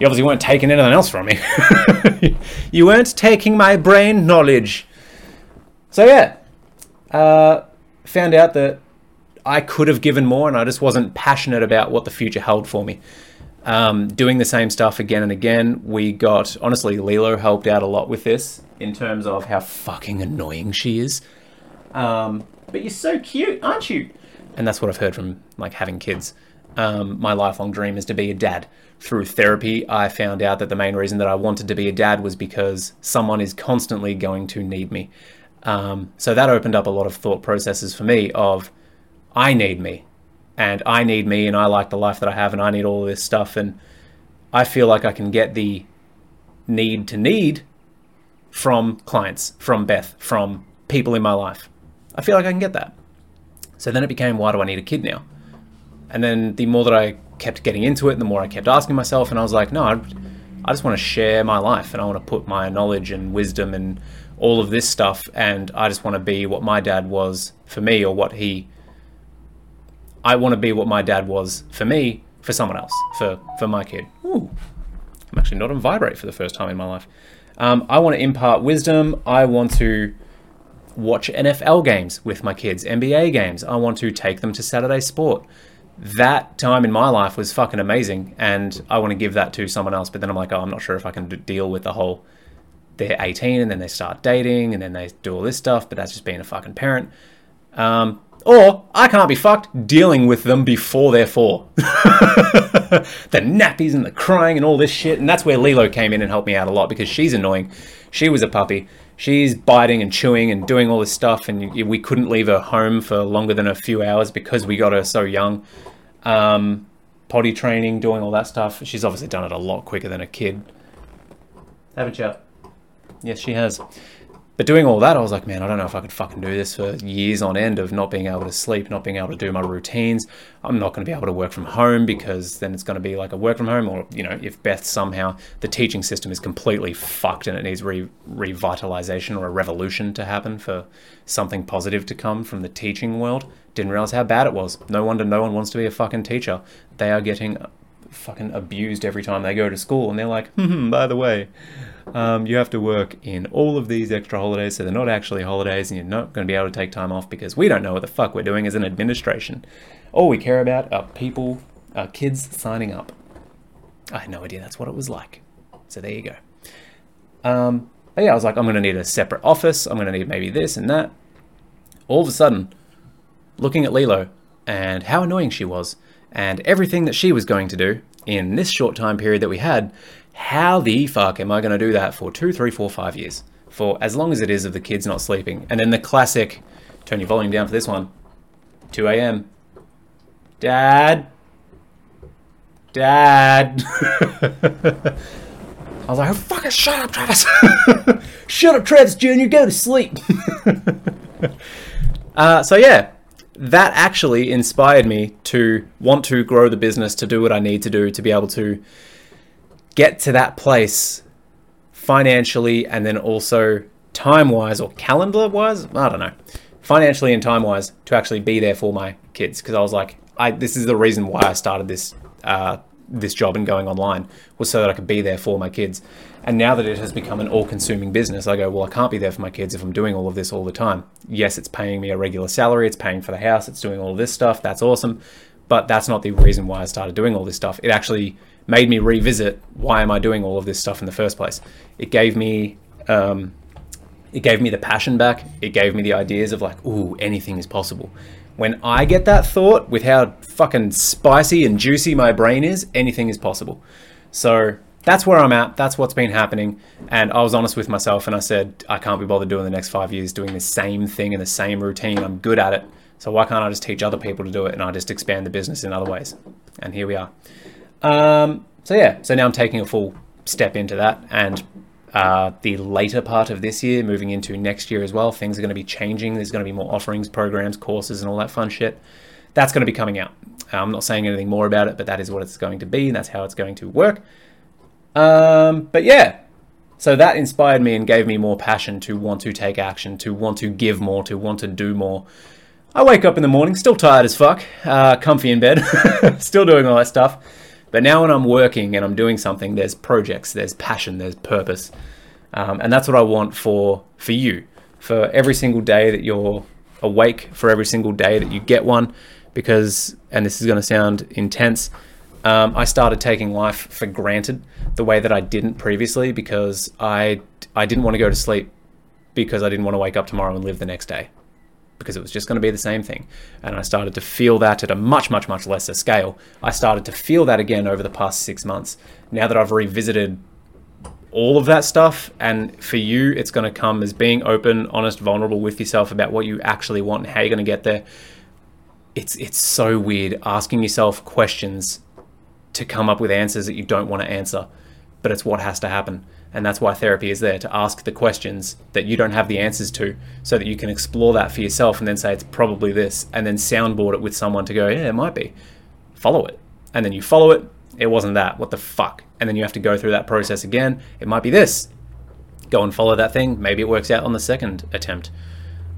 You obviously weren't taking anything else from me. You weren't taking my brain knowledge. So yeah, uh, found out that I could have given more, and I just wasn't passionate about what the future held for me. Um, doing the same stuff again and again. We got, honestly, Lilo helped out a lot with this in terms of how fucking annoying she is. Um, but you're so cute, aren't you? And that's what I've heard from like having kids. Um, my lifelong dream is to be a dad. Through therapy, I found out that the main reason that I wanted to be a dad was because someone is constantly going to need me. Um, so that opened up a lot of thought processes for me of, I need me, and I need me, and I like the life that I have, and I need all this stuff. And I feel like I can get the need to need from clients, from Beth, from people in my life. I feel like I can get that. So then it became, why do I need a kid now? And then the more that I kept getting into it, the more I kept asking myself, and I was like, no, I just want to share my life, and I want to put my knowledge and wisdom and all of this stuff, and I just want to be what my dad was for me, or what he, I want to be what my dad was for me, for someone else, for, for my kid. Ooh, I'm actually not on vibrate for the first time in my life. Um, I want to impart wisdom. I want to watch N F L games with my kids, N B A games. I want to take them to Saturday sport. That time in my life was fucking amazing, and I want to give that to someone else. But then I'm like, oh, I'm not sure if I can deal with the whole, they're eighteen and then they start dating and then they do all this stuff, but that's just being a fucking parent. Um, or I can't be fucked dealing with them before they're four. the nappies and the crying and all this shit. And that's where Lilo came in and helped me out a lot, because she's annoying. She was a puppy. She's biting and chewing and doing all this stuff, and we couldn't leave her home for longer than a few hours because we got her so young. Um, potty training, doing all that stuff. She's obviously done it a lot quicker than a kid. Haven't you? Yes, she has. But doing all that, I was like, man, I don't know if I could fucking do this for years on end of not being able to sleep, not being able to do my routines. I'm not going to be able to work from home, because then it's going to be like a work from home, or, you know, if Beth somehow, the teaching system is completely fucked and it needs re revitalization or a revolution to happen for something positive to come from the teaching world. Didn't realize how bad it was. No wonder no one wants to be a fucking teacher. They are getting fucking abused every time they go to school, and they're like, hmm, by the way, um, you have to work in all of these extra holidays, so they're not actually holidays, and you're not going to be able to take time off, because we don't know what the fuck we're doing as an administration. All we care about are people, are kids signing up. I had no idea that's what it was like. So there you go. Um, but yeah, I was like, I'm going to need a separate office. I'm going to need maybe this and that. All of a sudden, looking at Lilo and how annoying she was, and everything that she was going to do in this short time period that we had, how the fuck am I going to do that for two, three, four, five years? For as long as it is of the kids not sleeping. And then the classic, turn your volume down for this one, two A M Dad. Dad. I was like, oh, fucking shut up, Travis. Shut up, Travis Junior Go to sleep. uh, so, yeah. That actually inspired me to want to grow the business, to do what I need to do, to be able to get to that place financially, and then also time-wise or calendar-wise, I don't know, financially and time-wise, to actually be there for my kids. Because I was like, I, this is the reason why I started this uh, this job and going online, was so that I could be there for my kids. And now that it has become an all-consuming business, I go, well, I can't be there for my kids if I'm doing all of this all the time. Yes, it's paying me a regular salary, it's paying for the house, it's doing all of this stuff, that's awesome. But that's not the reason why I started doing all this stuff. It actually made me revisit, why am I doing all of this stuff in the first place? It gave me, um, it gave me the passion back. It gave me the ideas of like, ooh, anything is possible. When I get that thought, with how fucking spicy and juicy my brain is, anything is possible. So that's where I'm at. That's what's been happening. And I was honest with myself, and I said, I can't be bothered doing the next five years doing the same thing and the same routine. I'm good at it. So why can't I just teach other people to do it, and I just expand the business in other ways? And here we are. Um, so yeah, so now I'm taking a full step into that. And uh, the later part of this year, moving into next year as well, things are going to be changing. There's going to be more offerings, programs, courses, and all that fun shit. That's going to be coming out. I'm not saying anything more about it, but that is what it's going to be, and that's how it's going to work. Um, but yeah, so that inspired me and gave me more passion to want to take action, to want to give more, to want to do more. I wake up in the morning, still tired as fuck, uh, comfy in bed, still doing all that stuff. But now when I'm working and I'm doing something, there's projects, there's passion, there's purpose. Um, and that's what I want for, for you, for every single day that you're awake, for every single day that you get one, because, and this is going to sound intense, Um, I started taking life for granted the way that I didn't previously, because I, I didn't want to go to sleep because I didn't want to wake up tomorrow and live the next day, because it was just going to be the same thing. And I started to feel that at a much, much, much lesser scale. I started to feel that again over the past six months. Now that I've revisited all of that stuff, and for you, it's going to come as being open, honest, vulnerable with yourself about what you actually want and how you're going to get there. It's, it's so weird asking yourself questions to come up with answers that you don't want to answer, but it's what has to happen. And that's why therapy is there, to ask the questions that you don't have the answers to, so that you can explore that for yourself and then say, it's probably this, and then soundboard it with someone to go, yeah, it might be. Follow it. And then you follow it. It wasn't that. What the fuck? And then you have to go through that process again. It might be this. Go and follow that thing. Maybe it works out on the second attempt.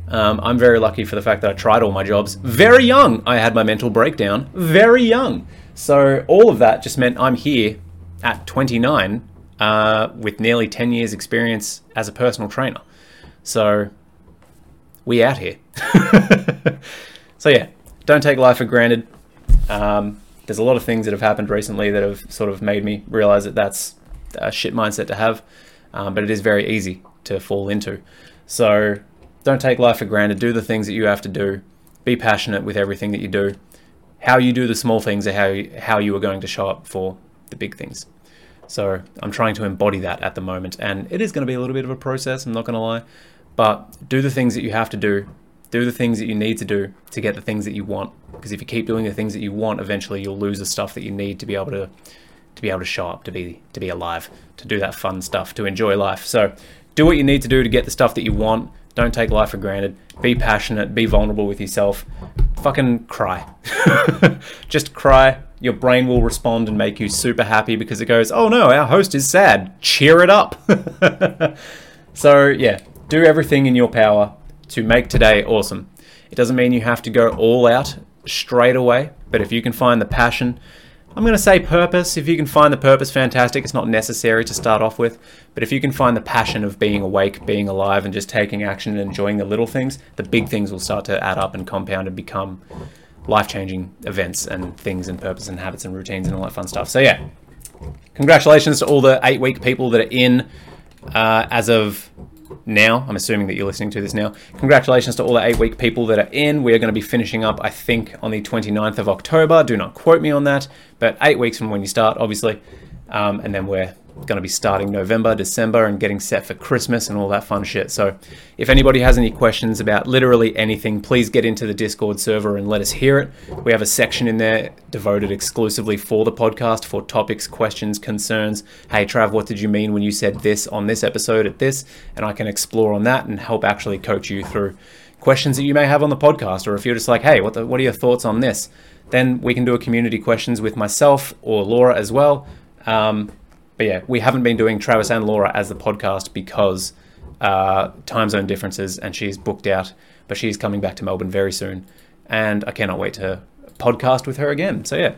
Um, I'm very lucky for the fact that I tried all my jobs very young. I had my mental breakdown very young. So all of that just meant I'm here at twenty-nine uh, with nearly ten years experience as a personal trainer. So we out here. So yeah, don't take life for granted. Um, there's a lot of things that have happened recently that have sort of made me realize that that's a shit mindset to have, um, but it is very easy to fall into. So don't take life for granted. Do the things that you have to do. Be passionate with everything that you do. how you do the small things and how you, how you are going to show up for the big things. So I'm trying to embody that at the moment, and it is going to be a little bit of a process, I'm not going to lie, but do the things that you have to do, do the things that you need to do to get the things that you want, because if you keep doing the things that you want, eventually you'll lose the stuff that you need to be able to to be able to show up, to be to be alive, to do that fun stuff, to enjoy life. So do what you need to do to get the stuff that you want. Don't take life for granted. Be passionate, be vulnerable with yourself. Fucking cry. Just cry. Your brain will respond and make you super happy because it goes, oh no, our host is sad. Cheer it up. So yeah, do everything in your power to make today awesome. It doesn't mean you have to go all out straight away, but if you can find the passion, I'm going to say purpose. If you can find the purpose, fantastic. It's not necessary to start off with, but if you can find the passion of being awake, being alive, and just taking action and enjoying the little things, the big things will start to add up and compound and become life-changing events and things and purpose and habits and routines and all that fun stuff. So yeah, congratulations to all the eight-week people that are in uh, as of now. I'm assuming that you're listening to this now. Congratulations to all the eight-week people that are in. We are going to be finishing up, I think, on the twenty-ninth of October. Do not quote me on that, but eight weeks from when you start, obviously. Um, and then we're going to be starting November, December, and getting set for Christmas and all that fun shit. So if anybody has any questions about literally anything, please get into the Discord server and let us hear it. We have a section in there devoted exclusively for the podcast, for topics, questions, concerns. Hey, Trav, what did you mean when you said this on this episode at this? And I can explore on that and help actually coach you through questions that you may have on the podcast. Or if you're just like, hey, what the, what are your thoughts on this? Then we can do a community questions with myself or Laura as well. Um, But yeah, we haven't been doing Travis and Laura as the podcast because uh, time zone differences, and she's booked out, but she's coming back to Melbourne very soon. And I cannot wait to podcast with her again. So yeah,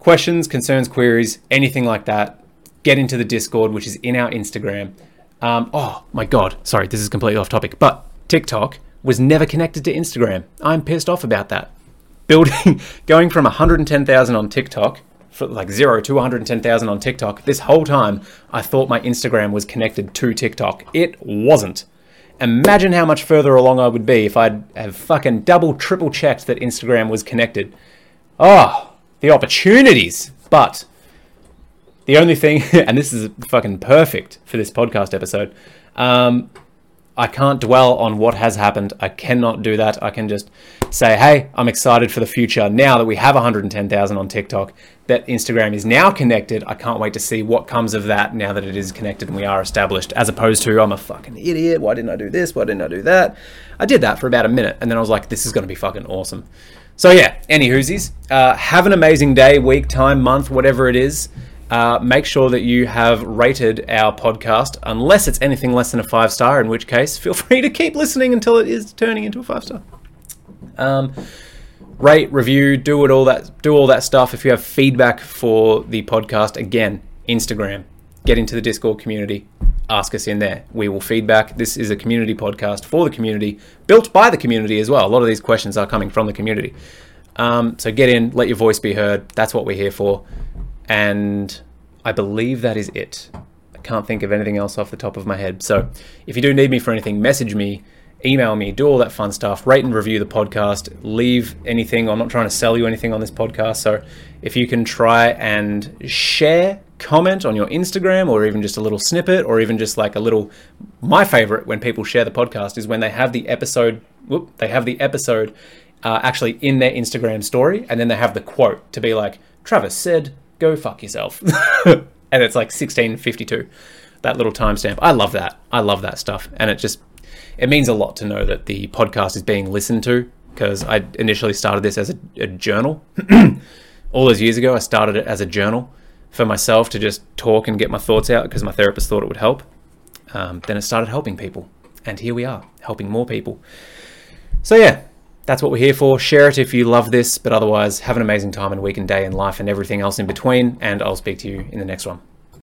questions, concerns, queries, anything like that, get into the Discord, which is in our Instagram. Um, oh my God, sorry, this is completely off topic, but TikTok was never connected to Instagram. I'm pissed off about that. Building, going from one hundred ten thousand on TikTok, for like zero to one hundred ten thousand on TikTok. This whole time, I thought my Instagram was connected to TikTok. It wasn't. Imagine how much further along I would be if I'd have fucking double, triple checked that Instagram was connected. Oh, the opportunities. But the only thing, and this is fucking perfect for this podcast episode, um, I can't dwell on what has happened. I cannot do that. I can just say, hey, I'm excited for the future. Now that we have one hundred ten thousand on TikTok, that Instagram is now connected. I can't wait to see what comes of that now that it is connected and we are established, as opposed to I'm a fucking idiot. Why didn't I do this? Why didn't I do that? I did that for about a minute. And then I was like, this is going to be fucking awesome. So yeah, any whoosies, uh, have an amazing day, week, time, month, whatever it is. Uh, make sure that you have rated our podcast, unless it's anything less than a five star, in which case feel free to keep listening until it is turning into a five star. Um, rate, review, do it all that, do all that stuff. If you have feedback for the podcast, again, Instagram, get into the Discord community, ask us in there. We will feedback. This is a community podcast for the community, built by the community as well. A lot of these questions are coming from the community. Um, so get in, let your voice be heard. That's what we're here for. And I believe that is it. I can't think of anything else off the top of my head. So if you do need me for anything, message me, email me, do all that fun stuff, rate and review the podcast, leave anything. I'm not trying to sell you anything on this podcast. So if you can try and share, comment on your Instagram, or even just a little snippet, or even just like a little, my favorite when people share the podcast is when they have the episode, whoop, they have the episode uh, actually in their Instagram story. And then they have the quote to be like, Travis said, go fuck yourself. And it's like sixteen fifty-two, that little timestamp. I love that. I love that stuff. And it just, it means a lot to know that the podcast is being listened to, because I initially started this as a, a journal. All those years ago, I started it as a journal for myself to just talk and get my thoughts out because my therapist thought it would help. Um, then it started helping people. And here we are, helping more people. So yeah. That's what we're here for. Share it if you love this, but otherwise have an amazing time and week and day and life and everything else in between. And I'll speak to you in the next one.